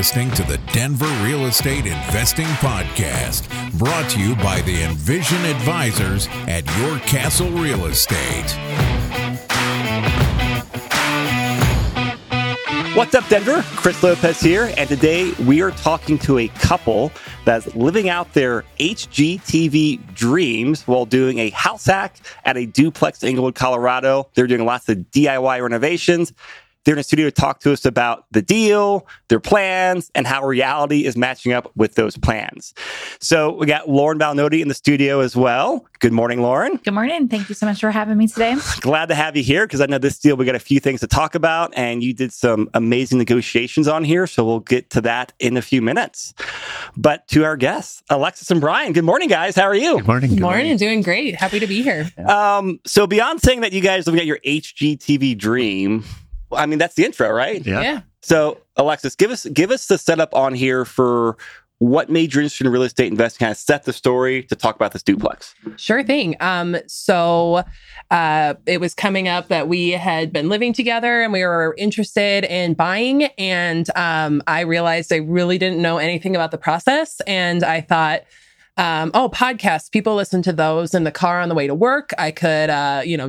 listening to the Denver Real Estate Investing Podcast, brought to you by the Envision Advisors at Your Castle Real Estate. What's up, Denver? Chris Lopez here, and today we are talking to a couple that's living out their HGTV dreams while doing a house hack at a duplex in Englewood, Colorado. They're doing lots of DIY renovations. They're in the studio to talk to us about the deal, their plans, and how reality is matching up with those plans. So we got Lauren Valinotti in the studio as well. Good morning, Lauren. Good morning. Thank you so much for having me today. Glad to have you here because I know this deal, we got a few things to talk about, and you did some amazing negotiations on here, so we'll get to that in a few minutes. But to our guests, Alexis and Brian, good morning, guys. How are you? Good morning. Good morning. Doing great. Happy to be here. So beyond saying that you guys have got your HGTV dream, I mean, that's the intro, right? Yeah. So, Alexis, give us the setup on here for what made you interested in real estate investing, kind of set the story to talk about this duplex. Sure thing. So it was coming up that we had been living together and we were interested in buying. And I realized I really didn't know anything about the process. And I thought, podcasts, people listen to those in the car on the way to work. I could,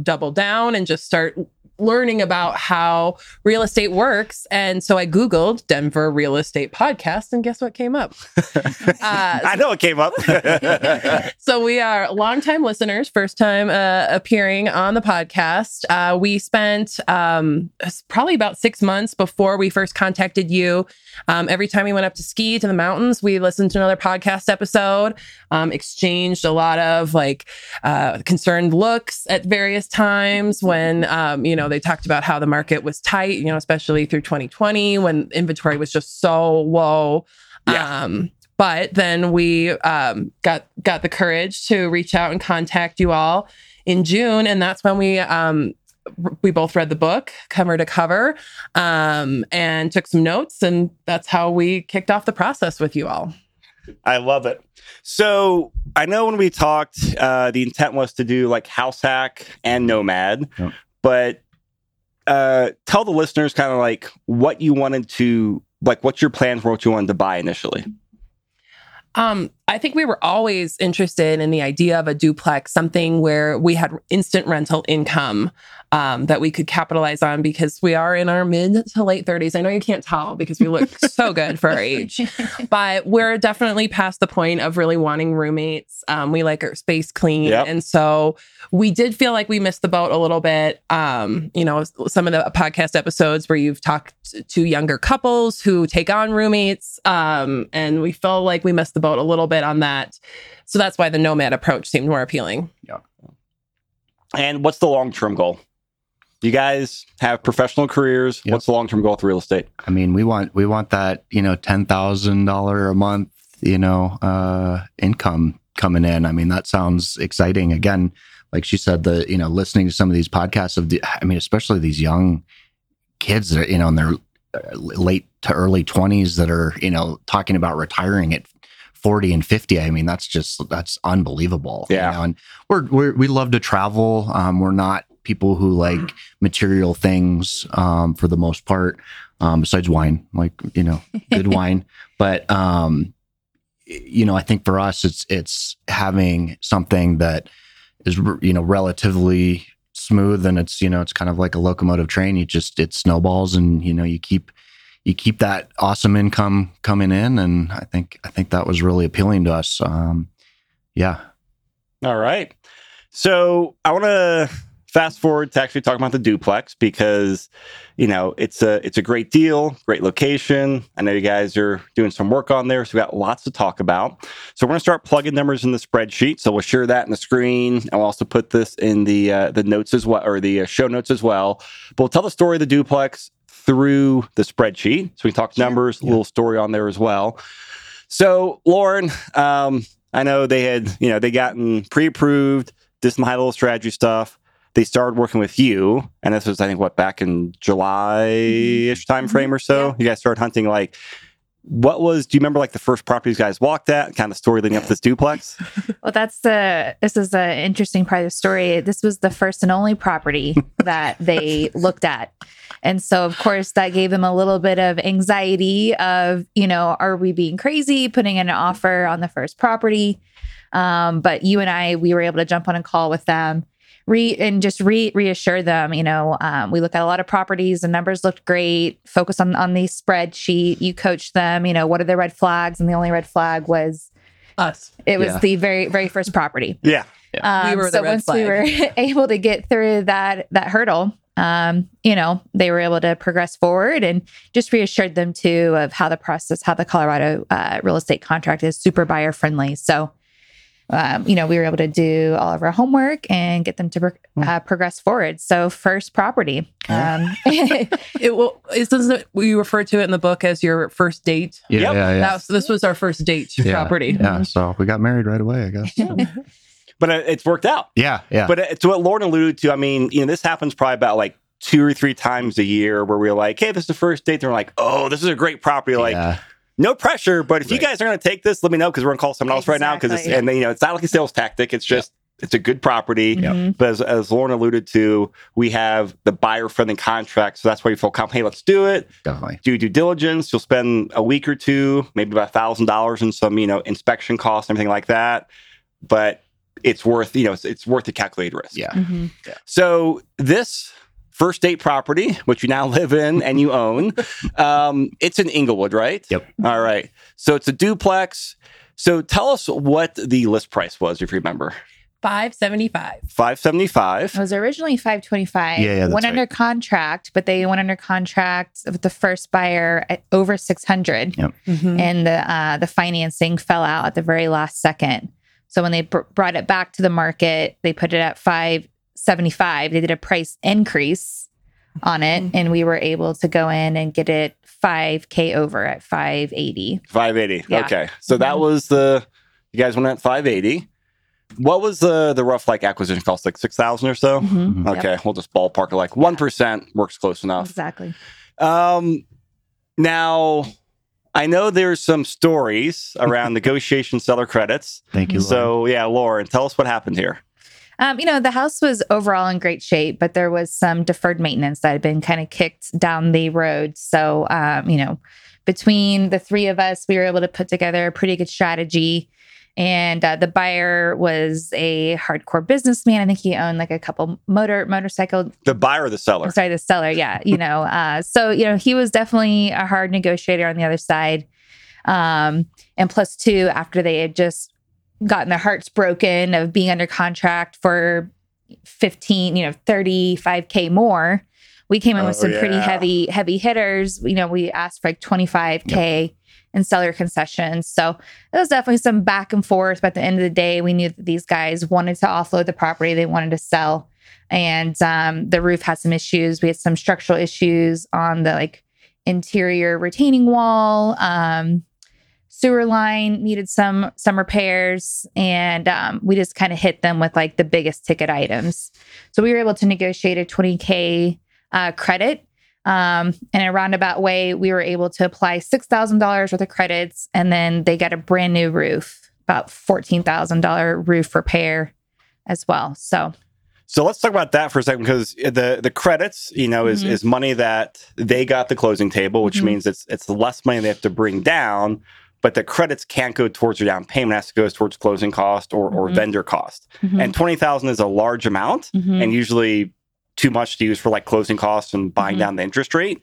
double down and just start learning about how real estate works. And so I Googled Denver Real Estate Podcast, and guess what came up? I know it came up. So we are longtime listeners, first time appearing on the podcast. We spent probably about 6 months before we first contacted you. Every time we went up to ski to the mountains, we listened to another podcast episode, exchanged a lot of concerned looks at various times when, they talked about how the market was tight, especially through 2020 when inventory was just so low. Yeah. But then we got the courage to reach out and contact you all in June. And that's when we both read the book cover to cover and took some notes. And that's how we kicked off the process with you all. I love it. So I know when we talked, the intent was to do like house hack and nomad. Yep. But tell the listeners kind of like what you wanted to, like what's your plan for what you wanted to buy initially? I think we were always interested in the idea of a duplex, something where we had instant rental income that we could capitalize on because we are in our mid to late 30s. I know you can't tell because we look so good for our age, but we're definitely past the point of really wanting roommates. We like our space clean. Yep. And so we did feel like we missed the boat a little bit. Some of the podcast episodes where you've talked to younger couples who take on roommates, and we felt like we missed the boat a little bit on that. So that's why the nomad approach seemed more appealing. Yeah. And what's the long-term goal? You guys have professional careers. Yep. What's the long-term goal with real estate? I mean, we want that, $10,000 a month, income coming in. I mean, that sounds exciting. Again, like she said, listening to some of these podcasts especially these young kids that are, in their late to early 20s that are, talking about retiring at 40 and 50. I mean, that's unbelievable. Yeah. And we love to travel. We're not people who like material things for the most part, besides wine, good wine. But, I think for us, it's having something that is, relatively smooth, and it's, it's kind of like a locomotive train. It snowballs, and, you keep that awesome income coming in. And I think that was really appealing to us. Yeah. All right. So I want to fast forward to actually talking about the duplex because, it's a great deal, great location. I know you guys are doing some work on there, so we got lots to talk about. So we're going to start plugging numbers in the spreadsheet. So we'll share that in the screen, and we'll also put this in the notes as well, or the show notes as well. But we'll tell the story of the duplex through the spreadsheet. So we talked numbers, a little story on there as well. So Lauren, I know they had, they gotten pre-approved, did some high level strategy stuff. They started working with you, and this was, I think, back in July-ish timeframe or so? Yeah. You guys started hunting, Do you remember like the first properties you guys walked at? Kind of story leading up to this duplex? Well, this is an interesting part of the story. This was the first and only property that they looked at. And so, of course, that gave them a little bit of anxiety of, you know, are we being crazy putting in an offer on the first property? But you and I, we were able to jump on a call with them and reassure them, you know, we looked at a lot of properties, the numbers looked great, focus on the spreadsheet, you coached them, you know, what are the red flags? And the only red flag was us. It was the very, very first property. Yeah. We were the red flag. Once we were able to get through that hurdle, you know, they were able to progress forward and just reassured them too of how the Colorado real estate contract is super buyer friendly. So, you know, we were able to do all of our homework and get them to progress forward. So first property. We refer to it in the book as your first date. Yeah. This was our first date property. Yeah, so we got married right away, I guess. But it's worked out. Yeah. But it's what Lauren alluded to. I mean, you know, this happens probably about like 2 or 3 times a year where we're like, hey, this is the first date. They're like, oh, this is a great property. Like, no pressure, but if you guys are going to take this, let me know because we're going to call someone else right now. And you know, it's not like a sales tactic. It's just it's a good property. Mm-hmm. But as Lauren alluded to, we have the buyer-friendly contract, so that's why you feel comfortable. Hey, let's do it. Definitely. Do due diligence. You'll spend a week or two, maybe about $1,000 in some inspection costs, and everything like that. But it's worth it's worth the calculated risk. Yeah. Mm-hmm. Yeah. So this first date property, which you now live in and you own. It's in Englewood, right? Yep. All right. So it's a duplex. So tell us what the list price was, if you remember. $575. It was originally $525. Yeah, that's under contract, but they went under contract with the first buyer at over $600. Yep. Mm-hmm. And the financing fell out at the very last second. So when they brought it back to the market, they put it at $575. They did a price increase on it, and we were able to go in and get it $5,000 over at $580. $580. Yeah. Okay, so that was you guys went at $580. What was the rough like acquisition cost? Like $6,000 or so. Mm-hmm. Okay, we'll just ballpark it. Like 1% works close enough. Exactly. Now, I know there's some stories around negotiation seller credits. Thank you. So Lauren, tell us what happened here. You know, the house was overall in great shape, but there was some deferred maintenance that had been kind of kicked down the road. So, you know, between the three of us, we were able to put together a pretty good strategy. And the buyer was a hardcore businessman. I think he owned like a couple motorcycle. The buyer or the seller? I'm sorry, the seller. Yeah. You know, so, you know, he was definitely a hard negotiator on the other side. And plus two, after they had just gotten their hearts broken of being under contract for $35,000 more. We came in with some pretty heavy hitters. You know, we asked for like $25,000 in seller concessions. So it was definitely some back and forth. But at the end of the day, we knew that these guys wanted to offload the property. They wanted to sell. And the roof had some issues. We had some structural issues on the like interior retaining wall. Sewer line needed some repairs, and we just kind of hit them with like the biggest ticket items. So we were able to negotiate a $20,000 credit. In a roundabout way, we were able to apply $6,000 worth of credits, and then they got a brand new roof, about $14,000 roof repair as well. So let's talk about that for a second, because the credits, you know, is money that they got the closing table, which means it's less money they have to bring down. But the credits can't go towards your down payment. It has to go towards closing cost or vendor cost. Mm-hmm. And $20,000 is a large amount and usually too much to use for like closing costs and buying down the interest rate.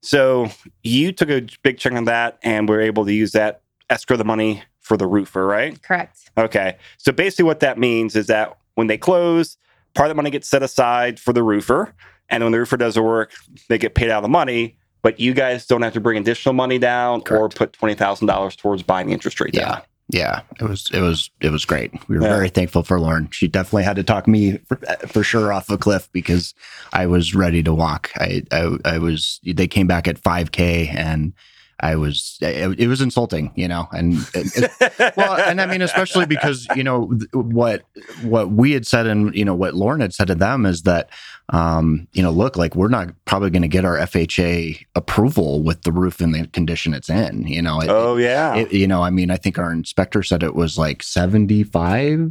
So you took a big chunk on that and were able to use that, escrow the money for the roofer, right? Correct. Okay. So basically what that means is that when they close, part of the money gets set aside for the roofer. And when the roofer does the work, they get paid out the money. But you guys don't have to bring additional money down or put $20,000 towards buying the interest rate down. Yeah. It was great. We were very thankful for Lauren. She definitely had to talk me for sure off a cliff because I was ready to walk. They came back at $5,000 and it was insulting, you know, and I mean, especially because, you know, what we had said and, you know, what Lauren had said to them is that, you know, look, like we're not probably going to get our FHA approval with the roof in the condition it's in, you know. You know, I mean, I think our inspector said it was like 75%.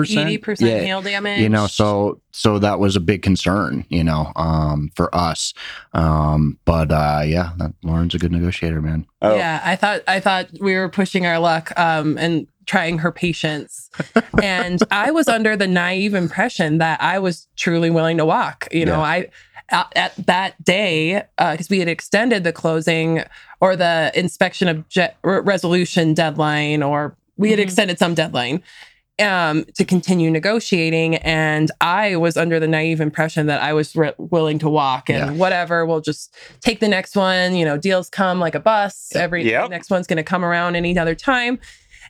80% hail damage. You know, so that was a big concern, you know, for us. Lauren's a good negotiator, man. Oh. Yeah, I thought we were pushing our luck and trying her patience. And I was under the naive impression that I was truly willing to walk. You know, at that day, because we had extended the closing or the inspection resolution deadline, or we had extended some deadline. To continue negotiating. And I was under the naive impression that I was willing to walk and whatever, we'll just take the next one. You know, deals come like a bus. The next one's going to come around any other time.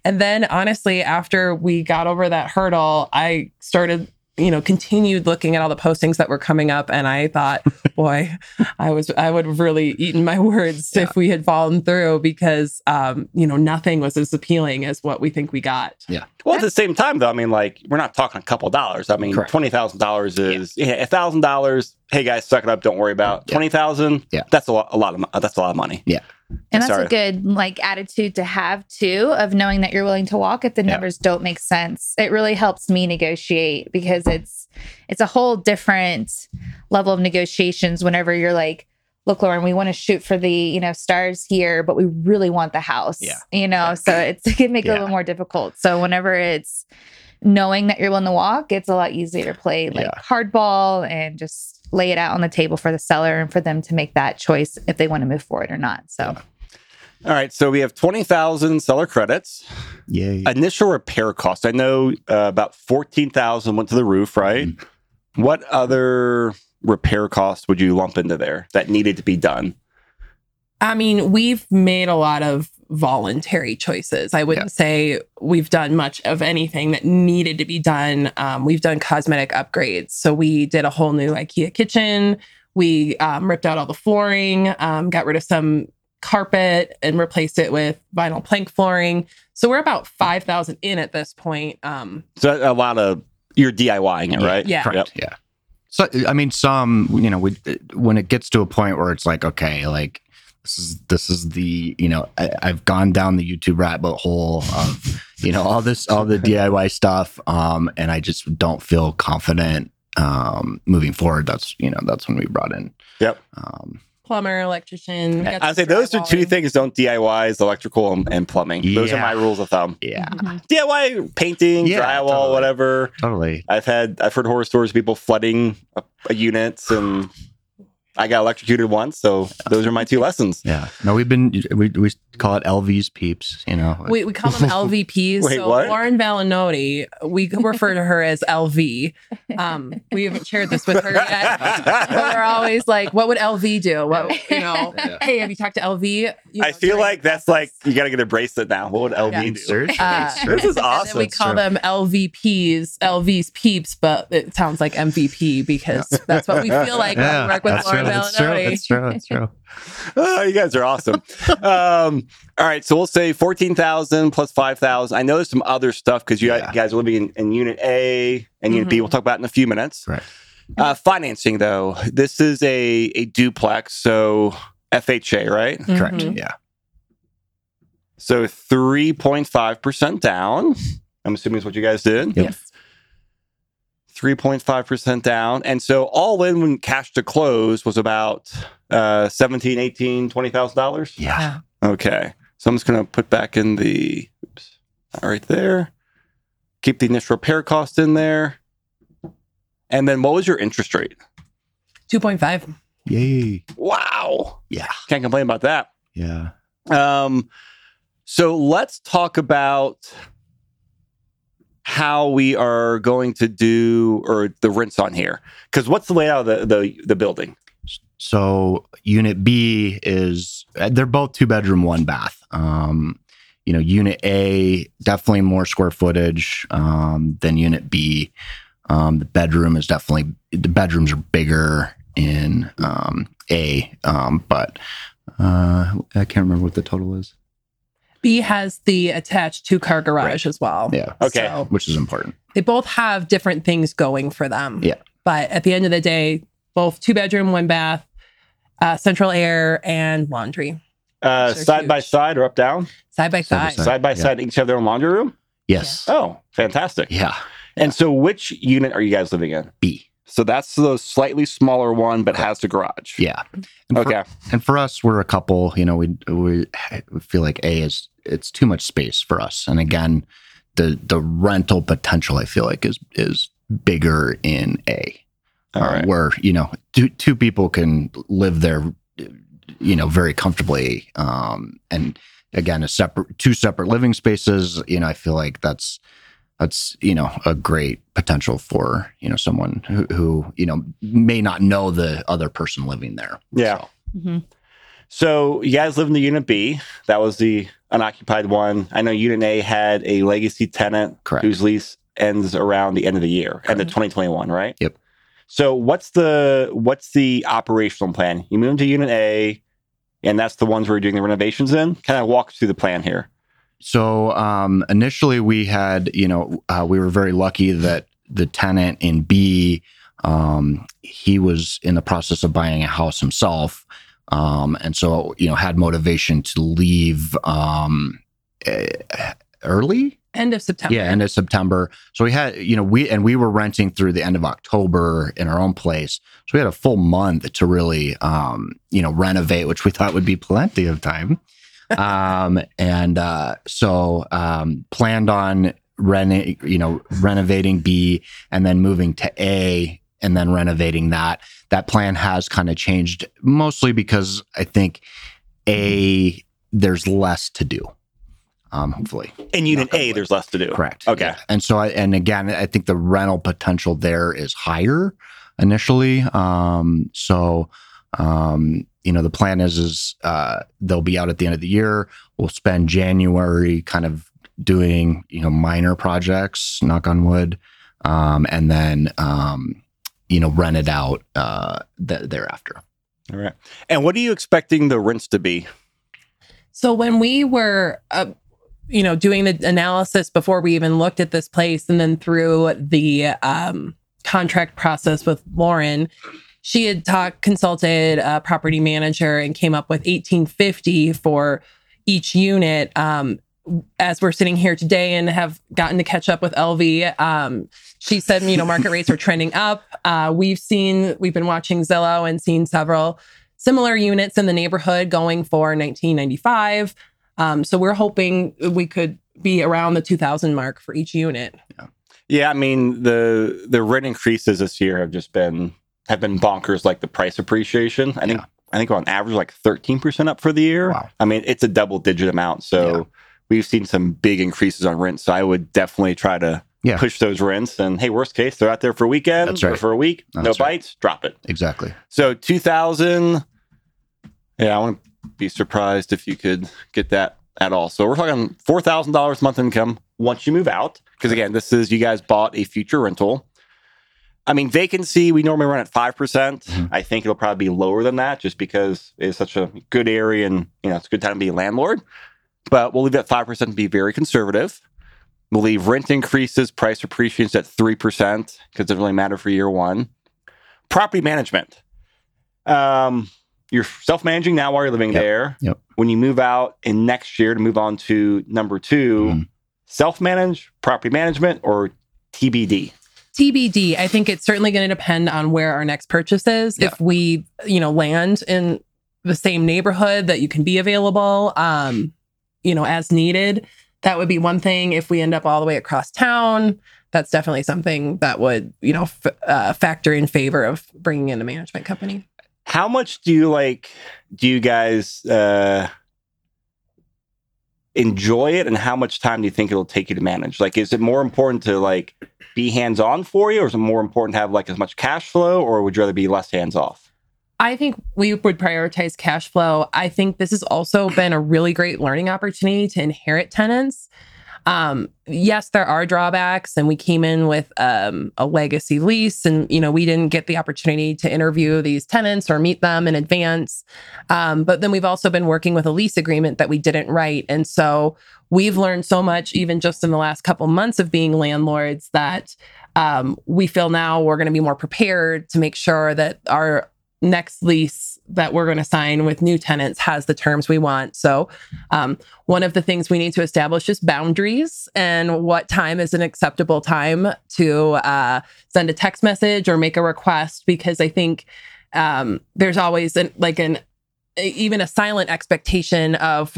And then honestly, after we got over that hurdle, I started, you know, continued looking at all the postings that were coming up. And I thought, boy, I would have really eaten my words if we had fallen through, because, you know, nothing was as appealing as what we think we got. Yeah. Well, at the same time, though, I mean, like, we're not talking a couple dollars. I mean, $20,000 is $1,000. Hey, guys, suck it up. Don't worry about $20,000. Yeah. That's a lot of money. Yeah. And that's a good, like, attitude to have, too, of knowing that you're willing to walk if the numbers don't make sense. It really helps me negotiate, because it's a whole different level of negotiations whenever you're like, look, Lauren, we want to shoot for the, you know, stars here, but we really want the house, you know, so it can make it a little more difficult. So whenever it's knowing that you're willing to walk, it's a lot easier to play like hardball and just lay it out on the table for the seller and for them to make that choice if they want to move forward or not. So, all right. So we have 20,000 seller credits. Yay. Initial repair costs. I know about 14,000 went to the roof, right? Mm-hmm. What other repair costs would you lump into there that needed to be done? I mean, we've made a lot of voluntary choices. I wouldn't say we've done much of anything that needed to be done. We've done cosmetic upgrades. So we did a whole new IKEA kitchen. We ripped out all the flooring, got rid of some carpet and replaced it with vinyl plank flooring. So we're about 5,000 in at this point. So a lot of, you're DIYing it, right? Yeah. Correct. Yep. Yeah. So, I mean, some, you know, when it gets to a point where it's like, okay, like, This is the, you know, I've gone down the YouTube rabbit hole of, you know, all the DIY stuff. And I just don't feel confident moving forward. That's, you know, that's when we brought in. Yep. Plumber, electrician. I'd say those are two things. Don't DIY is electrical and plumbing. Yeah. Those are my rules of thumb. Yeah. Mm-hmm. DIY, painting, drywall, totally. Whatever. Totally. I've heard horror stories of people flooding units and... I got electrocuted once, so those are my two lessons. Yeah. No, we call it LV's peeps, you know. We call them LVPs. Wait, so what? Lauren Valinotti, we refer to her as LV. We haven't shared this with her yet. But we're always like, what would LV do? What, you know, hey, have you talked to LV? You know, I feel like that's like, you got to get a bracelet now. What would LV do? Seriously. This is awesome. And we call them LVPs, LV's peeps, but it sounds like MVP because that's what we feel like when we work with Lauren. That's true. Oh, you guys are awesome. All right. So we'll say 14,000 plus 5,000. I know there's some other stuff because you guys are living in Unit A and Unit B. We'll talk about in a few minutes. Right. Financing, though. This is a duplex. So FHA, right? Mm-hmm. Correct. Yeah. So 3.5% down. I'm assuming it's what you guys did. Yes. 3.5% down. And so all in when cash to close was about $17,000, $18,000, $20,000. Yeah. Okay. So I'm just going to put back in the, right there. Keep the initial repair cost in there. And then what was your interest rate? 2.5. Yay. Wow. Yeah. Can't complain about that. Yeah. So let's talk about how we are going to do or the rents on here, because what's the layout of the building? So Unit B is, they're both 2-bedroom, 1-bath. You know, Unit A definitely more square footage than Unit B. The bedroom is definitely, the bedrooms are bigger in A, but I can't remember what the total is. B has the attached two-car garage as well. Yeah. Okay. So which is important. They both have different things going for them. Yeah. But at the end of the day, both 2-bedroom, 1-bath, central air, and laundry. Side by side or up down? Side by side. Side by side. Each have their own laundry room? Yes. Yeah. Oh, fantastic. Yeah. And so which unit are you guys living in? B. So that's the slightly smaller one, but has the garage. Yeah. And for us, we're a couple. You know, we feel like A is, it's too much space for us. And again, the rental potential, I feel like, is bigger in A. All right. Where, you know, two people can live there, you know, very comfortably. And again, two separate living spaces. You know, I feel like that's, you know, a great potential for, you know, someone who, you know, may not know the other person living there. Yeah. So, so you guys live in the Unit B. That was the unoccupied one. I know Unit A had a legacy tenant whose lease ends around the end of the year, end of 2021, right? Yep. So what's the operational plan? You move to Unit A, and that's the ones where you're doing the renovations in? Kind of walk through the plan here. So initially we had, you know, we were very lucky that the tenant in B, he was in the process of buying a house himself. And so, you know, had motivation to leave early? End of September. Yeah, end of September. So we had, you know, we were renting through the end of October in our own place. So we had a full month to really, you know, renovate, which we thought would be plenty of time. So planned on renovating B and then moving to A and then renovating that. That plan has kind of changed mostly because I think A, there's less to do, hopefully. In Unit A, there's less to do. Correct. Okay. Yeah. And so, I think the rental potential there is higher initially. You know, the plan is they'll be out at the end of the year. We'll spend January kind of doing, you know, minor projects, knock on wood, and then, you know, rent it out thereafter. All right. And what are you expecting the rents to be? So when we were, you know, doing the analysis before we even looked at this place and then through the contract process with Lauren, she had consulted a property manager and came up with $1,850 for each unit. As we're sitting here today and have gotten to catch up with LV, she said, you know, market rates are trending up. We've been watching Zillow and seen several similar units in the neighborhood going for $1,995. So we're hoping we could be around the $2,000 mark for each unit. Yeah, I mean, the rent increases this year have been bonkers, like the price appreciation. I think on average, like 13% up for the year. Wow. I mean, it's a double-digit amount. So we've seen some big increases on rent. So I would definitely try to push those rents. And hey, worst case, they're out there for a weekend or for a week. Bites, drop it. Exactly. So 2,000. Yeah, I wouldn't be surprised if you could get that at all. So we're talking $4,000 month income once you move out. Because again, this is, you guys bought a future rental. I mean, vacancy, we normally run at 5%. Mm-hmm. I think it'll probably be lower than that just because it's such a good area and, you know, it's a good time to be a landlord. But we'll leave that 5% and be very conservative. We'll leave rent increases, price appreciation at 3% because it doesn't really matter for year one. Property management. You're self-managing now while you're living there. Yep. When you move out in next year to move on to number two, self-manage, property management, or TBD? TBD. I think it's certainly going to depend on where our next purchase is. Yeah. If we, you know, land in the same neighborhood that you can be available, you know, as needed, that would be one thing. If we end up all the way across town, that's definitely something that would, you know, factor in favor of bringing in a management company. How much do you guys enjoy it, and how much time do you think it'll take you to manage? Like, is it more important to like be hands-on for you, or is it more important to have like as much cash flow, or would you rather be less hands-off? I think we would prioritize cash flow. I think this has also been a really great learning opportunity to inherit tenants. Yes, there are drawbacks, and we came in with a legacy lease, and we didn't get the opportunity to interview these tenants or meet them in advance. But then we've also been working with a lease agreement that we didn't write, and so we've learned so much, even just in the last couple months of being landlords, that we feel now we're going to be more prepared to make sure that our next lease that we're going to sign with new tenants has the terms we want. So one of the things we need to establish is boundaries, and what time is an acceptable time to send a text message or make a request, because I think there's always even a silent expectation of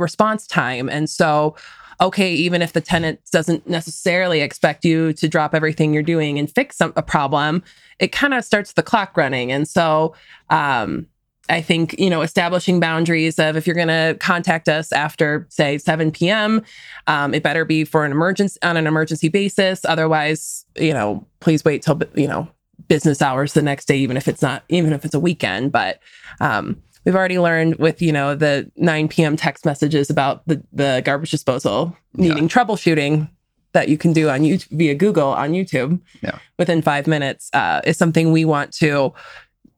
response time. And so, okay, even if the tenant doesn't necessarily expect you to drop everything you're doing and fix a problem, it kind of starts the clock running. And so I think, establishing boundaries of, if you're going to contact us after, say, 7 p.m., it better be for an emergency basis. Otherwise, please wait till, business hours the next day, even if it's a weekend. But we've already learned with, the 9 p.m. text messages about the garbage disposal needing troubleshooting that you can do on YouTube, via Google on YouTube within 5 minutes is something we want to,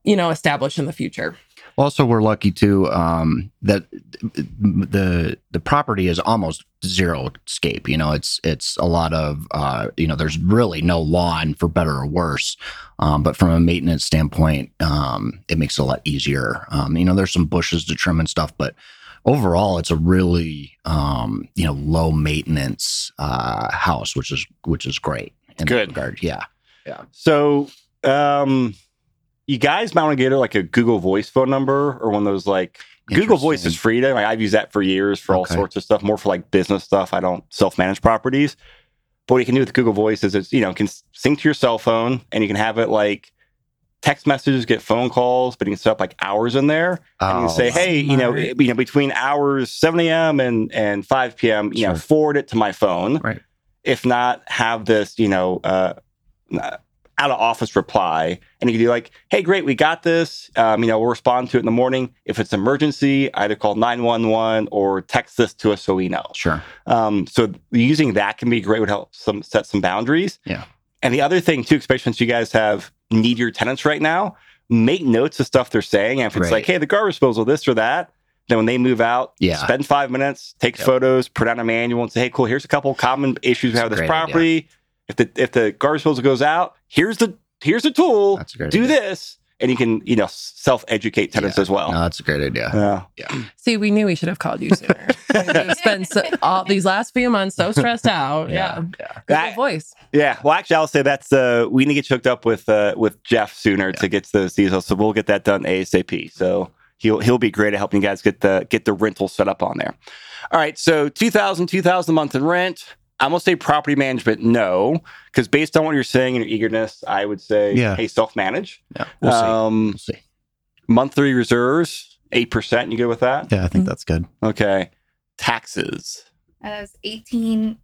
establish in the future. Also, we're lucky too that the property is almost zero scape. It's a lot of there's really no lawn, for better or worse. But from a maintenance standpoint, it makes it a lot easier. There's some bushes to trim and stuff, but overall, it's a really low maintenance house, which is great in that regard. Yeah. So. You guys might want to get a Google Voice phone number, or one of those Google Voice is free. I've used that for years for all sorts of stuff, more for business stuff. I don't self-manage properties. But what you can do with Google Voice is it's, it can sync to your cell phone, and you can have it text messages, get phone calls, but you can set up hours in there. And you can say, hey, between hours 7 a.m. and 5 p.m., forward it to my phone. Right. If not, have this, out of office reply, and you can do hey, great, we got this. We'll respond to it in the morning. If it's an emergency, either call 911 or text this to us so we know. Sure. So using that can be great. Would help set some boundaries. Yeah. And the other thing too, especially since you guys need your tenants right now, make notes of stuff they're saying. And if it's hey, the garbage disposal, this or that, then when they move out, spend 5 minutes, take photos, print out a manual, and say, hey, cool, here's a couple common issues we have with this property. Idea. If the garbage disposal goes out, here's the tool. That's a great idea. This, and you can self-educate tenants as well. No, that's a great idea. Yeah. See, we knew we should have called you sooner. It's been all these last few months so stressed out. Google Voice. Yeah. Well, actually, I'll say that's we need to get hooked up with Jeff sooner to get to those details. So we'll get that done ASAP. So he'll be great at helping you guys get the rental set up on there. All right. So $2,000 a month in rent. I'm going to say property management, no, because based on what you're saying and your eagerness, I would say, hey, self-manage. Yeah, we'll see. Month three reserves, 8%. You good with that? Yeah, I think that's good. Okay. Taxes. That was $1,840.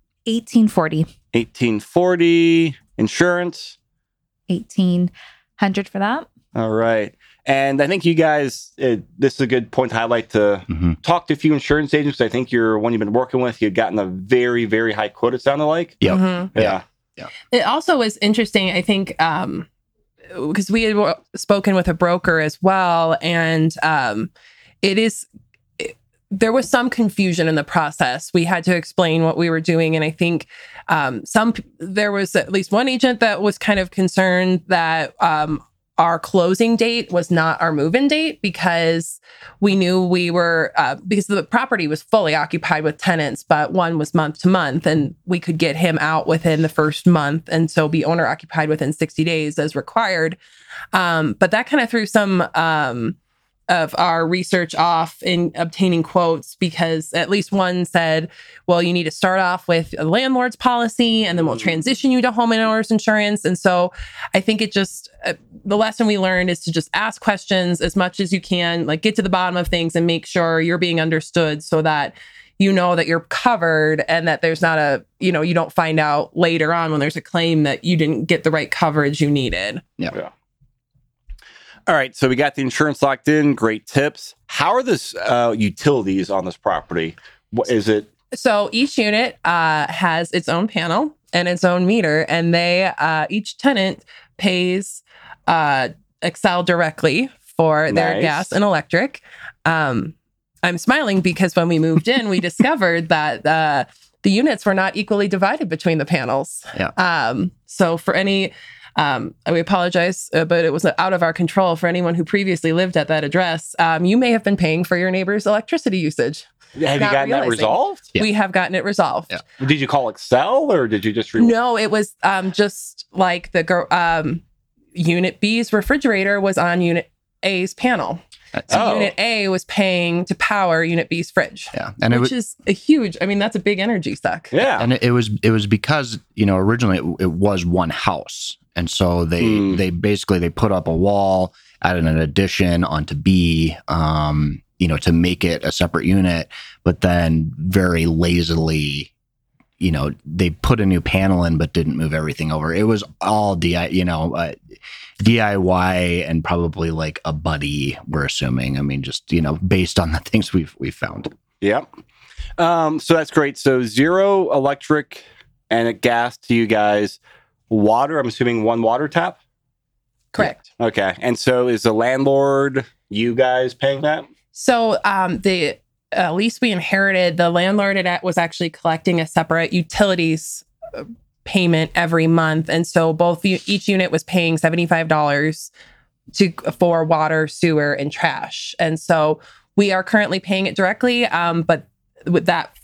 $1,840. Insurance. $1,800 for that. All right. And I think you guys, this is a good point to highlight, to talk to a few insurance agents. I think you're one you've been working with. You've gotten a very, very high quote, it sounded like. Yep. Mm-hmm. Yeah. It also was interesting, I think, because we had spoken with a broker as well. And there was some confusion in the process. We had to explain what we were doing. And I think there was at least one agent that was kind of concerned that our closing date was not our move-in date, because we knew we were, because the property was fully occupied with tenants, but one was month to month, and we could get him out within the first month, and so be owner occupied within 60 days as required. But that kind of threw some of our research off in obtaining quotes, because at least one said, well, you need to start off with a landlord's policy, and then we'll transition you to homeowner's insurance. And so I think it just, the lesson we learned is to just ask questions as much as you can, get to the bottom of things and make sure you're being understood, so that you know that you're covered, and that there's not a, you don't find out later on when there's a claim that you didn't get the right coverage you needed. Yeah. All right, so we got the insurance locked in. Great tips. How are the utilities on this property? What is it? So each unit has its own panel and its own meter, and they each tenant pays Xcel directly for their gas and electric. I'm smiling because when we moved in, we discovered that the units were not equally divided between the panels. Yeah. So for any... we apologize, but it was out of our control for anyone who previously lived at that address. You may have been paying for your neighbor's electricity usage. Have you gotten that resolved? Yeah. We have gotten it resolved. Yeah. Did you call Xcel or did you just... No, it was just like the Unit B's refrigerator was on Unit A's panel. So Unit A was paying to power Unit B's fridge, which is a huge... I mean, that's a big energy suck. Yeah, and it was because, you know, originally it was one house, and so they basically put up a wall, added an addition onto B, to make it a separate unit, but then very lazily, you know, they put a new panel in, but didn't move everything over. It was all DIY and probably like a buddy, we're assuming. I mean, just, you know, based on the things we've found. Yeah. So that's great. So zero electric and a gas to you guys. Water, I'm assuming one water tap? Correct. Yeah. Okay. And so is the landlord, you guys paying that? So the... at least we inherited, the landlord was actually collecting a separate utilities payment every month. And so each unit was paying $75 for water, sewer, and trash. And so we are currently paying it directly, but with that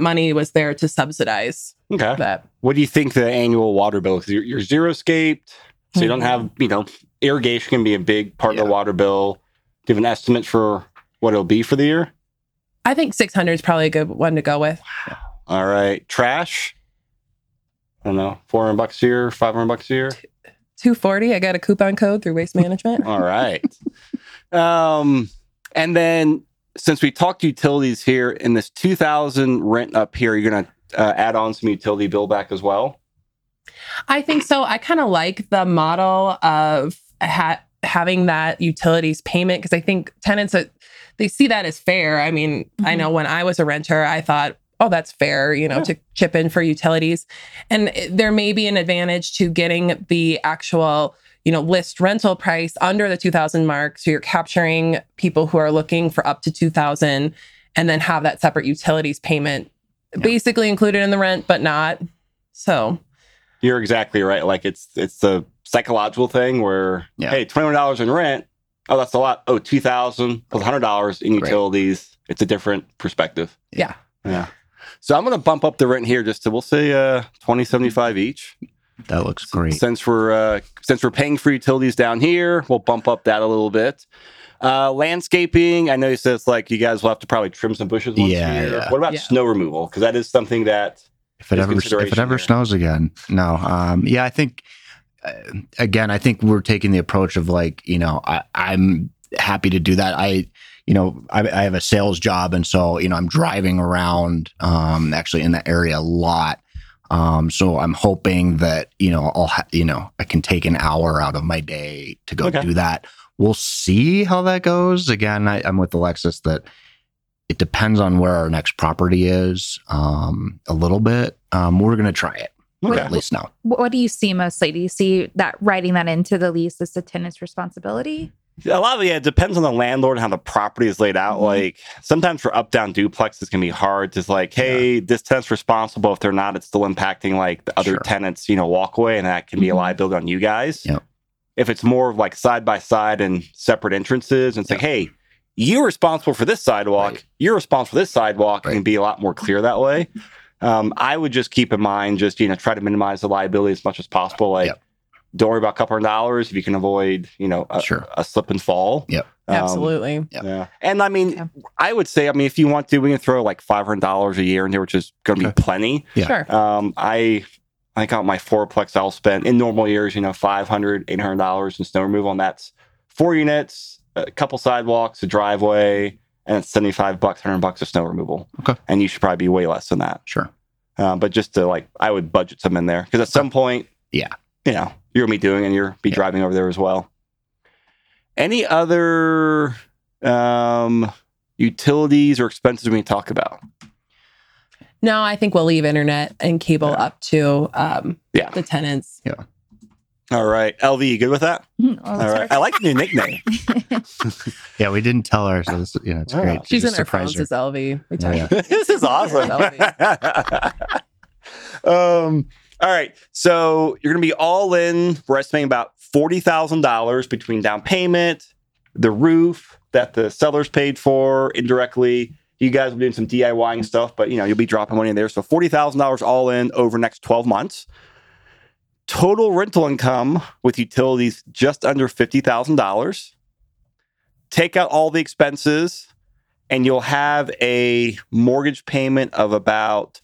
money was there to subsidize. Okay. That. What do you think the annual water bill is? You're zero-scaped, so you don't have, you know, irrigation can be a big part of the water bill. Do you have an estimate for what it'll be for the year? I think 600 is probably a good one to go with. Wow. All right. Trash. I don't know. $400 a year, $500 a year. 240. I got a coupon code through Waste Management. All right. And then since we talked utilities here, in this 2000 rent up here, you're going to add on some utility bill back as well? I think so. I kind of like the model of having that utilities payment, because I think tenants are... they see that as fair. I mean, I know when I was a renter, I thought, oh, that's fair, you know, to chip in for utilities. And there may be an advantage to getting the actual, you know, list rental price under the 2,000 mark. So you're capturing people who are looking for up to 2,000 and then have that separate utilities payment basically included in the rent, but not. So you're exactly right. Like it's the psychological thing where, hey, $21 in rent. Oh, that's a lot. Oh, $2,000 plus $100 in utilities. Right. It's a different perspective. Yeah. Yeah. So I'm going to bump up the rent here just to, we'll say $20.75 each. That looks great. Since we're paying for utilities down here, we'll bump up that a little bit. Landscaping, I know you said it's like you guys will have to probably trim some bushes once a year. Yeah. What about snow removal? Because that is something that... If it ever snows again. No. I think... again, I think we're taking the approach of like, you know, I'm happy to do that. I have a sales job. And so, you know, I'm driving around actually in the area a lot. So I'm hoping that, you know, I can take an hour out of my day to go do that. We'll see how that goes. Again, I'm with Alexis that it depends on where our next property is a little bit. We're going to try it. Okay. At least now. What do you see mostly? Do you see that writing that into the lease is the tenant's responsibility? A lot of it depends on the landlord and how the property is laid out. Mm-hmm. Like sometimes for up-down duplexes can be hard. It's like, hey, this tenant's responsible. If they're not, it's still impacting like the other tenants, you know, walk away, and that can be a liability on you guys. Yep. If it's more of like side by side and separate entrances, and it's like, hey, you're responsible for this sidewalk. Right. You're responsible for this sidewalk. Right. It can be a lot more clear that way. I would just keep in mind, just, you know, try to minimize the liability as much as possible. Like, don't worry about a couple of dollars if you can avoid, you know, a slip and fall. Yep. Absolutely. Yeah. And I mean, I would say, I mean, if you want to, we can throw like $500 a year in here, which is going to be plenty. Yeah. Sure. I think on my fourplex, I'll spend in normal years, you know, $500, $800 in snow removal. And that's 4 units, a couple sidewalks, a driveway. And it's $75, $100 of snow removal. Okay. And you should probably be way less than that. Sure. But just to like, I would budget some in there. Because at some point, you know, you're going to be doing and you're be driving over there as well. Any other utilities or expenses we can talk about? No, I think we'll leave internet and cable up to the tenants. Yeah. All right. LV, you good with that? Mm-hmm. All right. I like the new nickname. Yeah, we didn't tell her, so this, it's great. She's in our phones as LV. We this is awesome. All right. So you're going to be all in. We're estimating about $40,000 between down payment, the roof that the sellers paid for indirectly. You guys will be doing some DIYing stuff, but you'll be dropping money in there. So $40,000 all in over the next 12 months. Total rental income with utilities just under $50,000. Take out all the expenses, and you'll have a mortgage payment of about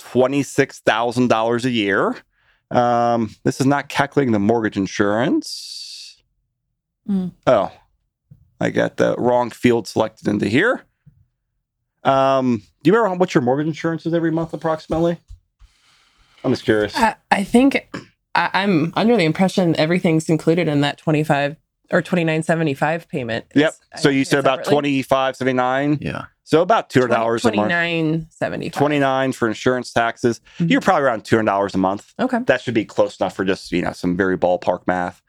$26,000 a year. This is not calculating the mortgage insurance. Oh, I got the wrong field selected into here. Do you remember what your mortgage insurance is every month approximately? I'm just curious. I think I'm under the impression everything's included in that 25 or 29.75 payment. Yep. So you said about 25.79. Yeah. So about $200 a month. 29.75. 29 for insurance taxes. Mm-hmm. You're probably around $200 a month. Okay. That should be close enough for just some very ballpark math.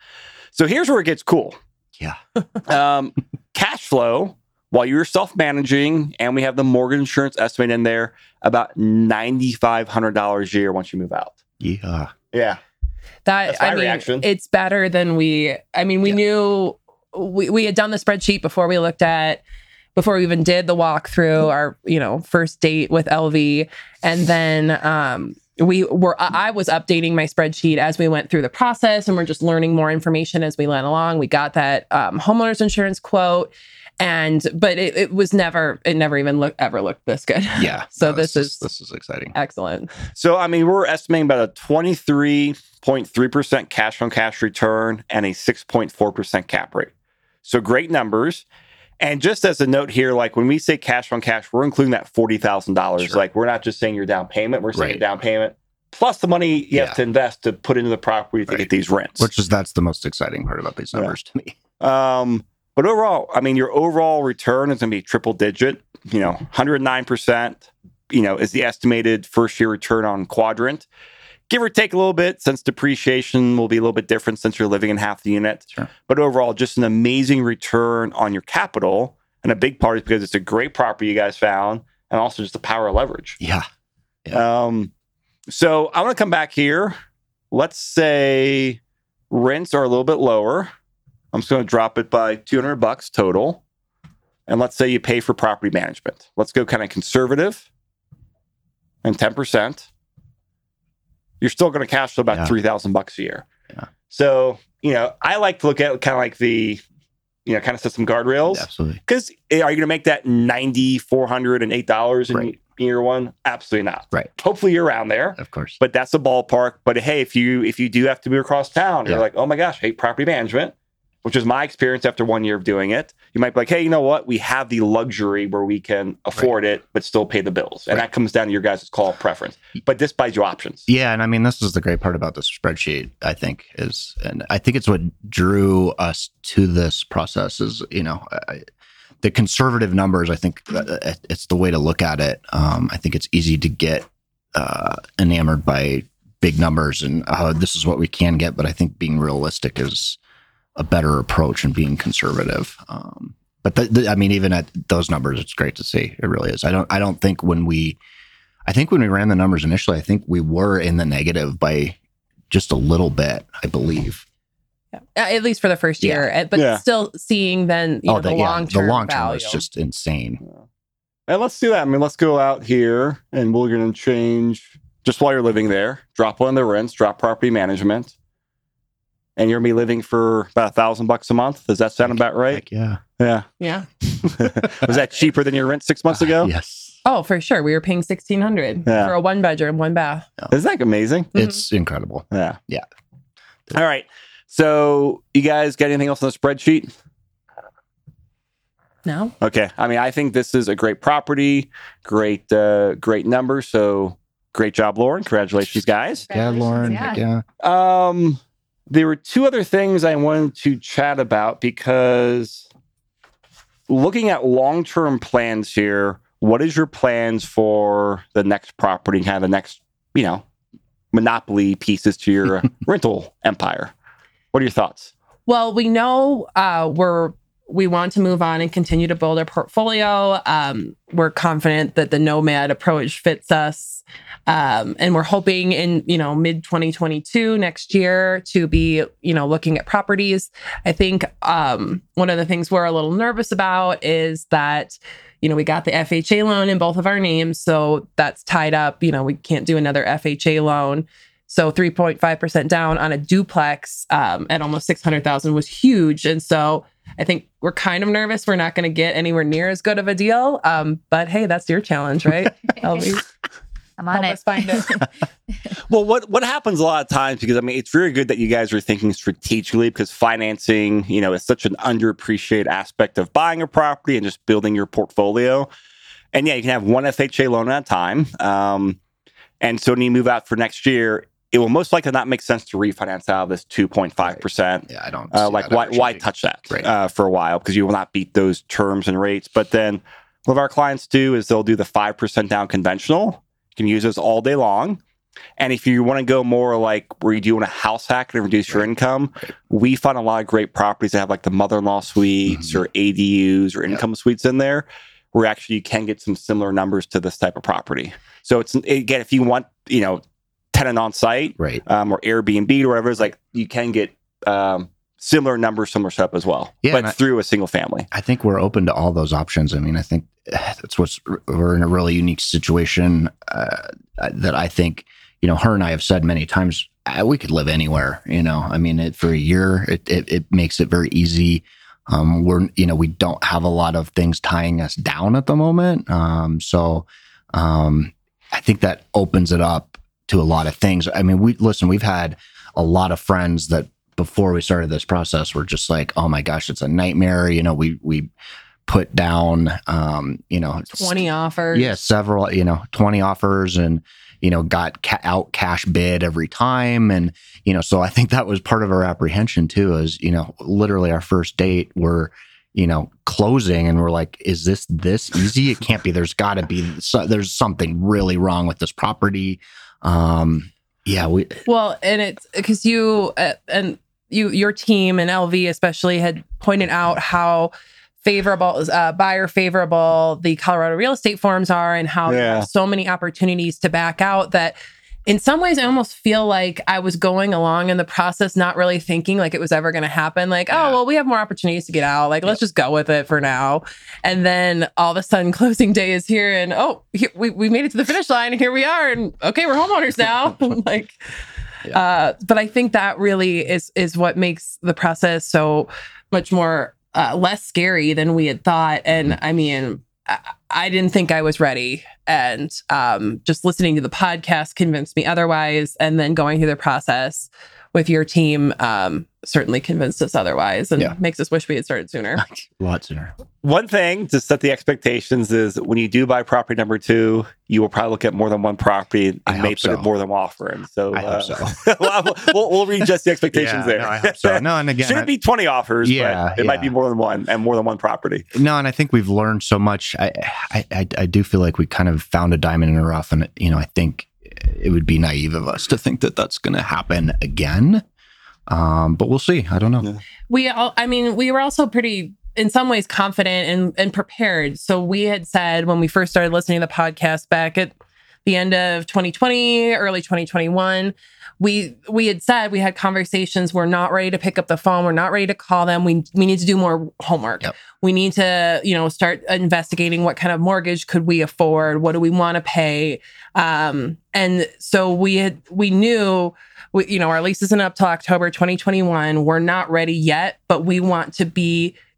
So here's where it gets cool. Yeah. Cash flow while you're self-managing, and we have the mortgage insurance estimate in there, about $9,500 a year once you move out. Yeah. Yeah. That's my reaction. It's better than we knew we had done the spreadsheet before we looked at, before we even did the walkthrough, our, first date with LV. And then, I was updating my spreadsheet as we went through the process, and we're just learning more information as we went along. We got that homeowner's insurance quote. But it was never, it never even looked this good. Yeah. So this is exciting. Excellent. So, we're estimating about a 23.3% cash on cash return and a 6.4% cap rate. So great numbers. And just as a note here, like when we say cash on cash, we're including that $40,000. Sure. Like we're not just saying your down payment. We're saying your down payment plus the money you have to invest to put into the property to get these rents. That's the most exciting part about these numbers to me. But overall, your overall return is going to be triple digit, 109%, is the estimated first year return on quadrant. Give or take a little bit, since depreciation will be a little bit different since you're living in half the unit. Sure. But overall, just an amazing return on your capital. And a big part is because it's a great property you guys found, and also just the power of leverage. Yeah. So I want to come back here. Let's say rents are a little bit lower. I'm just going to drop it by $200 total. And let's say you pay for property management. Let's go kind of conservative and 10%. You're still going to cash flow about $3,000 a year. Yeah. So, I like to look at kind of like the, kind of set some guardrails. Absolutely. Because are you going to make that $9,408 in year one? Absolutely not. Right. Hopefully you're around there. Of course. But that's a ballpark. But hey, if you do have to move across town, you're like, oh my gosh, I hate property management, which is my experience after 1 year of doing it. You might be like, hey, you know what? We have the luxury where we can afford it, but still pay the bills. And that comes down to your guys' call preference. But this buys you options. Yeah. And this is the great part about this spreadsheet, I think, and I think it's what drew us to this process is, the conservative numbers. I think it's the way to look at it. I think it's easy to get enamored by big numbers and this is what we can get. But I think being realistic is a better approach and being conservative. But even at those numbers, it's great to see. It really is. I think when we ran the numbers initially, I think we were in the negative by just a little bit, I believe. Yeah. At least for the first year, but still seeing then the long-term value is just insane. Yeah. And let's do that. Let's go out here and we're going to change just while you're living there, drop on the rents, drop property management. And you're going to be living for about $1,000 a month. Does that sound about right? Heck yeah. Yeah. Yeah. Was that cheaper than your rent 6 months ago? Yes. Oh, for sure. We were paying $1,600 for a one bedroom, one bath. Yeah. Isn't that amazing? Mm-hmm. It's incredible. Yeah. Yeah. All right. So you guys got anything else on the spreadsheet? No. Okay. I think this is a great property, great number. So great job, Lauren. Congratulations, guys. Congratulations. Yeah, Lauren. Yeah. Yeah. There were two other things I wanted to chat about because looking at long-term plans here, what is your plans for the next property and kind of the next, you know, monopoly pieces to your rental empire? What are your thoughts? Well, we know we want to move on and continue to build our portfolio. We're confident that the nomad approach fits us. And we're hoping in, you know, mid 2022 next year to be, you know, looking at properties. I think one of the things we're a little nervous about is that, you know, we got the FHA loan in both of our names. So that's tied up. You know, we can't do another FHA loan. So 3.5% down on a duplex at almost $600,000 was huge. And so I think we're kind of nervous. We're not going to get anywhere near as good of a deal. But hey, that's your challenge, right? I'm on it. Find it. Well, what happens a lot of times, because I mean, it's really good that you guys are thinking strategically, because financing, you know, is such an underappreciated aspect of buying a property and just building your portfolio. And yeah, you can have one FHA loan at a time. And so when you move out for next year, it will most likely not make sense to refinance out of this 2.5%. Right. Yeah, I don't like why touch that right. For a while, because you will not beat those terms and rates. But then what our clients do is they'll do the 5% down conventional. You can use those all day long. And if you want to go more like where you do want to house hack and reduce your income, we find a lot of great properties that have like the mother-in-law suites or ADUs or income suites in there, where actually you can get some similar numbers to this type of property. So it's, again, if you want, you know, tenant on site, right, or Airbnb or whatever, it's like you can get similar numbers, similar stuff as well, but through a single family. I think we're open to all those options. I mean, I think that's we're in a really unique situation that I think, you know, her and I have said many times, we could live anywhere, you know, I mean, for a year, it makes it very easy. We're, you know, we don't have a lot of things tying us down at the moment. So I think that opens it up to a lot of things. I mean, we've had a lot of friends that before we started this process were just like, oh my gosh, it's a nightmare. You know, we put down, you know, 20 offers. Yeah, several, you know, 20 offers and, you know, got out cash bid every time. And, you know, so I think that was part of our apprehension too, is, you know, literally our first date were, you know, closing and we're like, is this easy? It can't be. There's gotta be, there's something really wrong with this property. And it's because you and your team and LV especially had pointed out how favorable, buyer favorable the Colorado real estate forms are, and how there's so many opportunities to back out that in some ways I almost feel like I was going along in the process, not really thinking like it was ever going to happen. Like, oh, well, we have more opportunities to get out. Like, let's just go with it for now. And then all of a sudden closing day is here and we made it to the finish line and here we are. And okay, we're homeowners now. Like, but I think that really is what makes the process so much more less scary than we had thought. And I mean, I didn't think I was ready. And just listening to the podcast convinced me otherwise. And then going through the process with your team certainly convinced us otherwise and makes us wish we had started sooner. A lot sooner. One thing to set the expectations is when you do buy property number two, you will probably look at more than one property and may put it more than one offer in. So, I hope so. we'll readjust the expectations there. No, I hope so. No, and again, should be 20 offers, but it might be more than one and more than one property. No, and I think we've learned so much. I do feel like we kind of found a diamond in the rough, and you know, I think it would be naive of us to think that that's going to happen again. But we'll see. I don't know. Yeah. We were also pretty, in some ways, confident and prepared. So we had said when we first started listening to the podcast back at the end of 2020, early 2021, we had said we had conversations. We're not ready to pick up the phone. We're not ready to call them. We need to do more homework. Yep. We need to, you know, start investigating what kind of mortgage could we afford? What do we want to pay? And so we knew, you know, our lease isn't up till October 2021. We're not ready yet, but we want to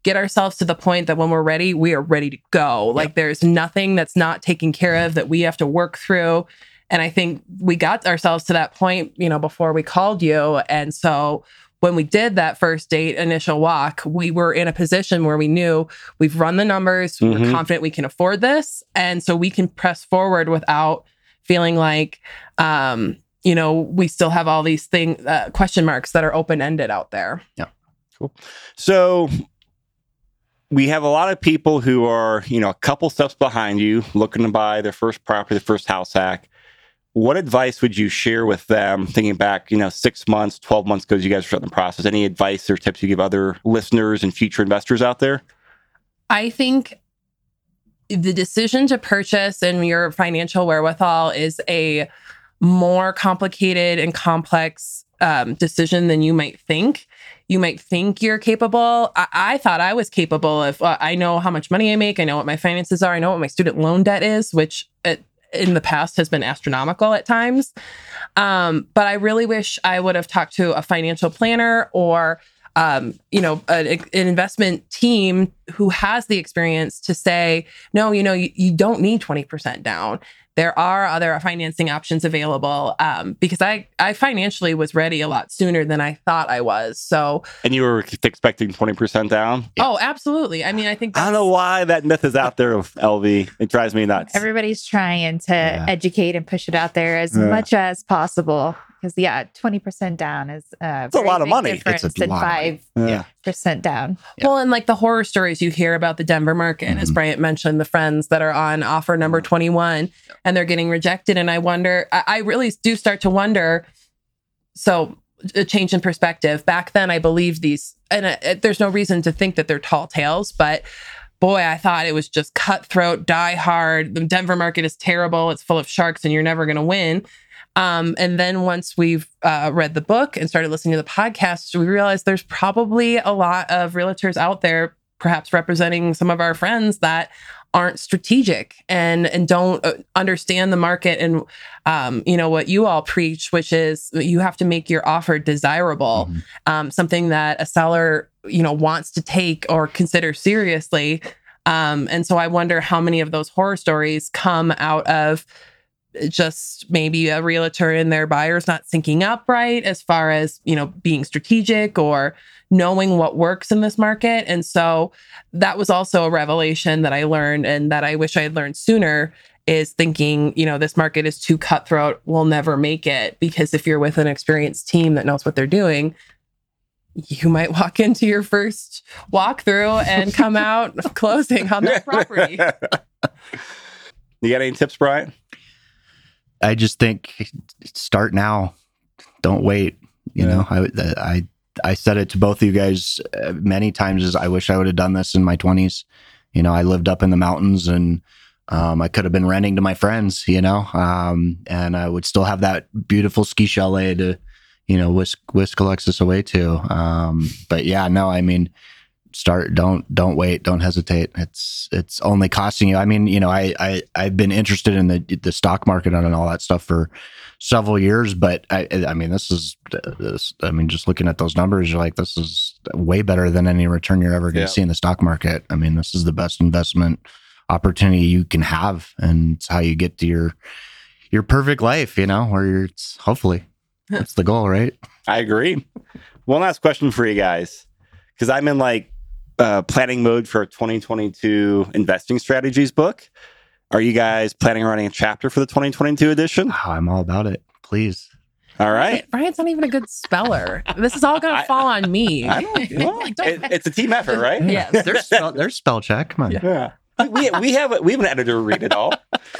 get ourselves to the point that when we're ready, we are ready to go. Yep. Like there's nothing that's not taken care of that we have to work through. And I think we got ourselves to that point, you know, before we called you. And so when we did that first date initial walk, we were in a position where we knew we've run the numbers, we're confident we can afford this. And so we can press forward without feeling like, you know, we still have all these things, question marks that are open-ended out there. Yeah. Cool. So we have a lot of people who are, you know, a couple steps behind you looking to buy their first property, their first house hack. What advice would you share with them thinking back, 6 months, 12 months ago, as you guys were starting the process? Any advice or tips you give other listeners and future investors out there? I think the decision to purchase and your financial wherewithal is a more complicated and complex decision than you might think. You might think you're capable. I thought I was capable if I know how much money I make. I know what my finances are. I know what my student loan debt is, which in the past has been astronomical at times. But I really wish I would have talked to a financial planner or, an investment team who has the experience to say, no, you don't need 20% down. There are other financing options available because I financially was ready a lot sooner than I thought I was. So, and you were expecting 20% down? Yeah. Oh, absolutely. I mean, I don't know why that myth is out there of LV. It drives me nuts. Everybody's trying to educate and push it out there as much as possible. Because 20% down is it's a lot of money. It's a lot. 5% down. Yeah. Well, and the horror stories you hear about the Denver market, mm-hmm. as Bryant mentioned, the friends that are on offer number 21 and they're getting rejected. And I wonder, I really do start to wonder. So a change in perspective. Back then, I believed these, and there's no reason to think that they're tall tales, but boy, I thought it was just cutthroat, die hard. The Denver market is terrible. It's full of sharks and you're never going to win. And then once we've read the book and started listening to the podcast, we realized there's probably a lot of realtors out there, perhaps representing some of our friends that aren't strategic and don't understand the market and, what you all preach, which is you have to make your offer desirable, mm-hmm. Something that a seller, wants to take or consider seriously. And so I wonder how many of those horror stories come out of just maybe a realtor and their buyers not syncing up right as far as, being strategic or knowing what works in this market. And so that was also a revelation that I learned and that I wish I had learned sooner is thinking, this market is too cutthroat. We'll never make it. Because if you're with an experienced team that knows what they're doing, you might walk into your first walkthrough and come out closing on that property. You got any tips, Brian? I just think start now. Don't wait. I said it to both of you guys many times as I wish I would have done this in my 20s. I lived up in the mountains and I could have been renting to my friends, and I would still have that beautiful ski chalet to, whisk Alexis away to. Start, don't wait, don't hesitate. It's only costing you. I've been interested in the stock market and all that stuff for several years, but just looking at those numbers, you're like, this is way better than any return you're ever going to see in the stock market. This is the best investment opportunity you can have, and it's how you get to your perfect life, where hopefully that's the goal, right? I agree. One last question for you guys, because I'm in planning mode for a 2022 investing strategies book. Are you guys planning on running a chapter for the 2022 edition? Oh, I'm all about it. Please. All right. Brian's not even a good speller. This is all going to fall on me. It's a team effort, right? Yeah. There's spell check. Come on. Yeah. We have an editor read it all.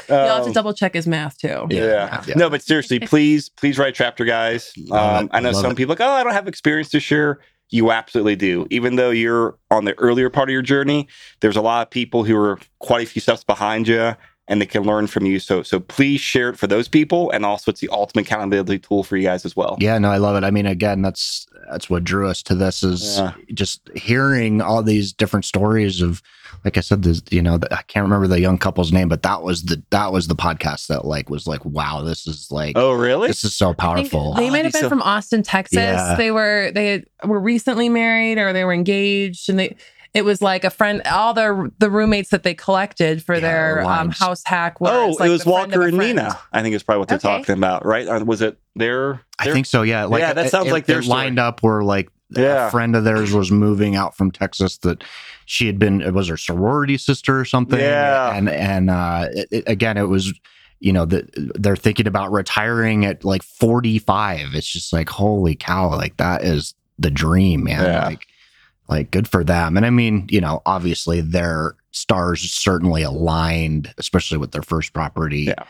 You'll have to double check his math too. Yeah. No, but seriously, please write a chapter, guys. I know some people are like, I don't have experience to share. You absolutely do. Even though you're on the earlier part of your journey, there's a lot of people who are quite a few steps behind you and they can learn from you. So please share it for those people. And also it's the ultimate accountability tool for you guys as well. Yeah, no, I love it. Again, that's what drew us to this is just hearing all these different stories of, like I said, this, I can't remember the young couple's name, but that was the podcast that was wow, this is oh, really? This is so powerful. They might have been from Austin, Texas. Yeah. They were recently married or they were engaged and it was like a friend, all the roommates that they collected for their house hack. It was Walker and Nina. I think it's probably what they're talking about, right? Or was it their? I think so. Yeah. That sounds like they're lined up where a friend of theirs was moving out from Texas that she had been. It was her sorority sister or something. Yeah. And again, it was. They're thinking about retiring at 45. It's just holy cow! That is the dream, man. Yeah. Like, good for them. And I mean, you know, obviously their stars certainly aligned, especially with their first property. Yeah.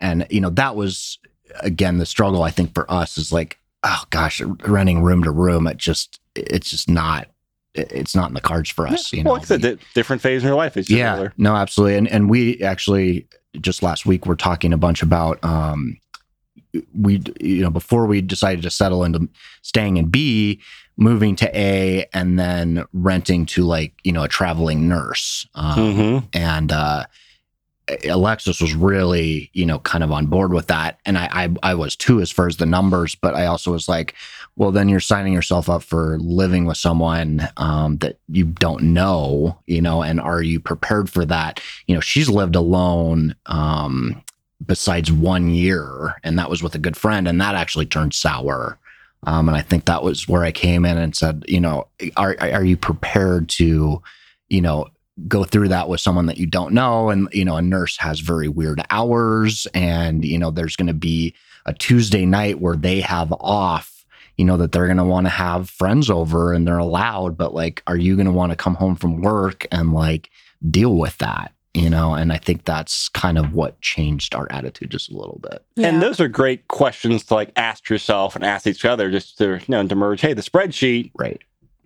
And, you know, that was, again, the struggle, I think, for us is like, oh gosh, renting room to room, it's not in the cards for us. Yeah. You know, well, it's a different phase in your life. It's similar. No, absolutely. And we actually just last week were talking a bunch about, before we decided to settle into staying in B, moving to A, and then renting to a traveling nurse. And Alexis was really, kind of on board with that. And I was too, as far as the numbers, but I also was like, well, then you're signing yourself up for living with someone that you don't know, and are you prepared for that? You know, she's lived alone, besides 1 year, and that was with a good friend, and that actually turned sour. And I think that was where I came in and said, are you prepared to, go through that with someone that you don't know? And, a nurse has very weird hours, and, there's going to be a Tuesday night where they have off, that they're going to want to have friends over and they're allowed, but are you going to want to come home from work and deal with that? And I think that's kind of what changed our attitude just a little bit. Yeah. And those are great questions to ask yourself and ask each other, just to to merge, hey, the spreadsheet. Right.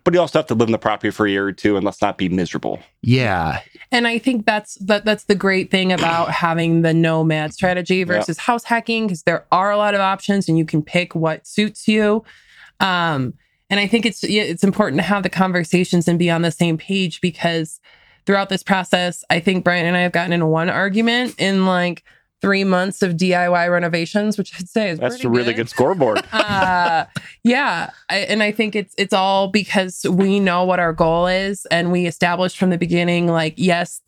But you also have to live in the property for a year or two, and let's not be miserable. Yeah. And I think that's the great thing about having the nomad strategy versus house hacking, because there are a lot of options and you can pick what suits you. And I think it's important to have the conversations and be on the same page, because throughout this process, I think Brian and I have gotten in one argument in 3 months of DIY renovations, which I'd say is that's a really good scoreboard. Yeah. And I think it's all because we know what our goal is, and we established from the beginning, this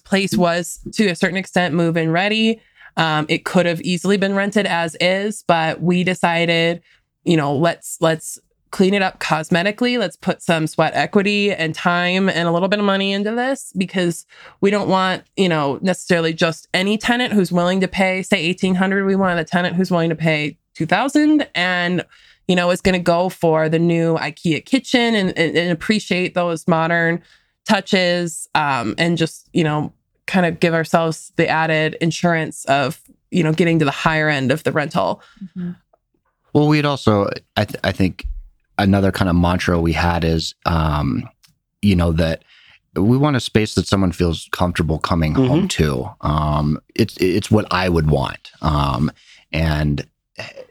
place was to a certain extent move-in ready. It could have easily been rented as is, but we decided, let's clean it up cosmetically. Let's put some sweat equity and time and a little bit of money into this, because we don't want, necessarily just any tenant who's willing to pay, say, $1,800. We want a tenant who's willing to pay $2,000 and, is going to go for the new IKEA kitchen and appreciate those modern touches, and just, kind of give ourselves the added insurance of, getting to the higher end of the rental. Mm-hmm. Well, we'd also, I think, another kind of mantra we had is, that we want a space that someone feels comfortable coming home to. It's what I would want. And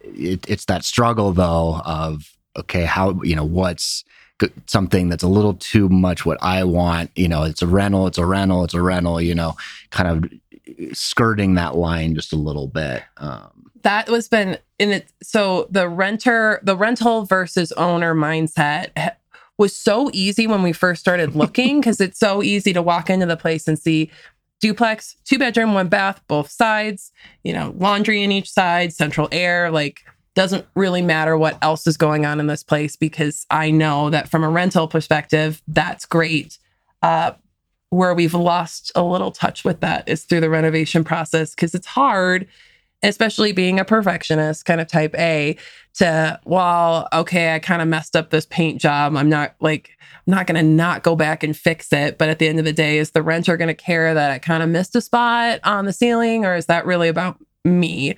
it's that struggle, though, of, okay, how, what's something that's a little too much what I want, it's a rental, kind of skirting that line just a little bit. That has been in it. So the rental versus owner mindset was so easy when we first started looking, because it's so easy to walk into the place and see duplex, 2-bedroom, 1-bath, both sides, laundry in each side, central air, doesn't really matter what else is going on in this place, because I know that from a rental perspective, that's great. Where we've lost a little touch with that is through the renovation process, because it's hard, especially being a perfectionist, kind of type A, to, I kind of messed up this paint job. I'm not going to not go back and fix it. But at the end of the day, is the renter going to care that I kind of missed a spot on the ceiling, or is that really about me?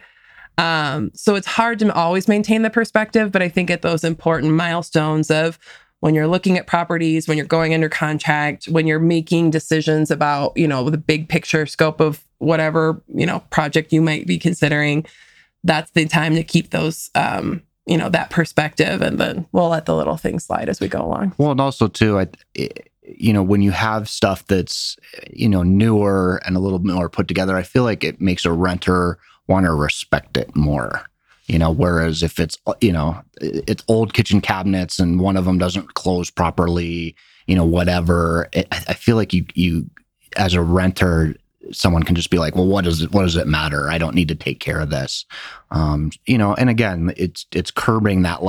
So it's hard to always maintain the perspective, but I think at those important milestones of when you're looking at properties, when you're going under contract, when you're making decisions about, the big picture scope of whatever, project you might be considering, that's the time to keep those, that perspective. And then we'll let the little things slide as we go along. Well, and also too, when you have stuff that's, newer and a little more put together, I feel like it makes a renter want to respect it more. Whereas if it's, it's old kitchen cabinets and one of them doesn't close properly, whatever, I feel like you as a renter, someone can just be like, well, what does it matter? I don't need to take care of this. And again, it's curbing that,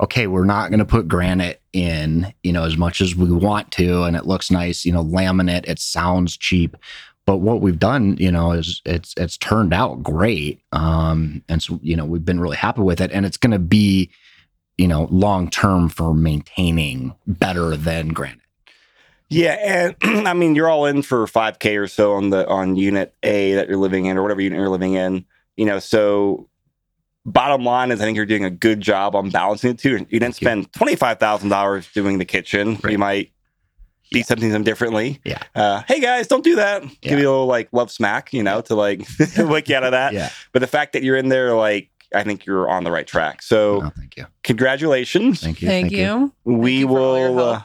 okay, we're not going to put granite in, as much as we want to, and it looks nice, laminate, it sounds cheap. But what we've done, is it's turned out great. And so, we've been really happy with it, and it's going to be you know, long-term for maintaining better than granite. Yeah. And I mean, you're all in for $5,000 or so on unit A that you're living in, or whatever unit you're living in, you know, so bottom line is I think you're doing a good job on balancing the two. You didn't spend $25,000 doing the kitchen. Right. You might be something them differently. Yeah. Hey guys, don't do that. Yeah. Give you a little like love smack, you know, to like wake you out of that. Yeah. But the fact that you're in there, like, I think you're on the right track. So thank you. Congratulations. Thank you. Thank you. We will.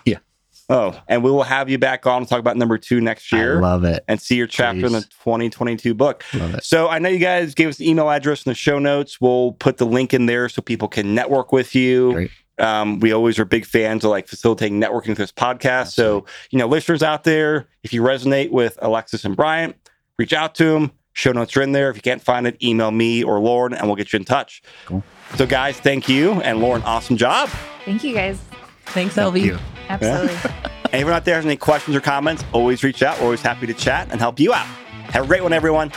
And we will have you back on to talk about number 2 next year. I love it. And see your chapter in the 2022 book. Love it. So I know you guys gave us an email address in the show notes. We'll put the link in there so people can network with you. Great. We always are big fans of like facilitating networking with this podcast. Absolutely. So, you know, listeners out there, if you resonate with Alexis and Brian, reach out to them. Show notes are in there. If you can't find it, email me or Lauren and we'll get you in touch. Cool. So guys, thank you. And Lauren, awesome job. Thank you guys. Thanks, LV. Absolutely. Yeah. And if you're out there has any questions or comments, always reach out. We're always happy to chat and help you out. Have a great one, everyone.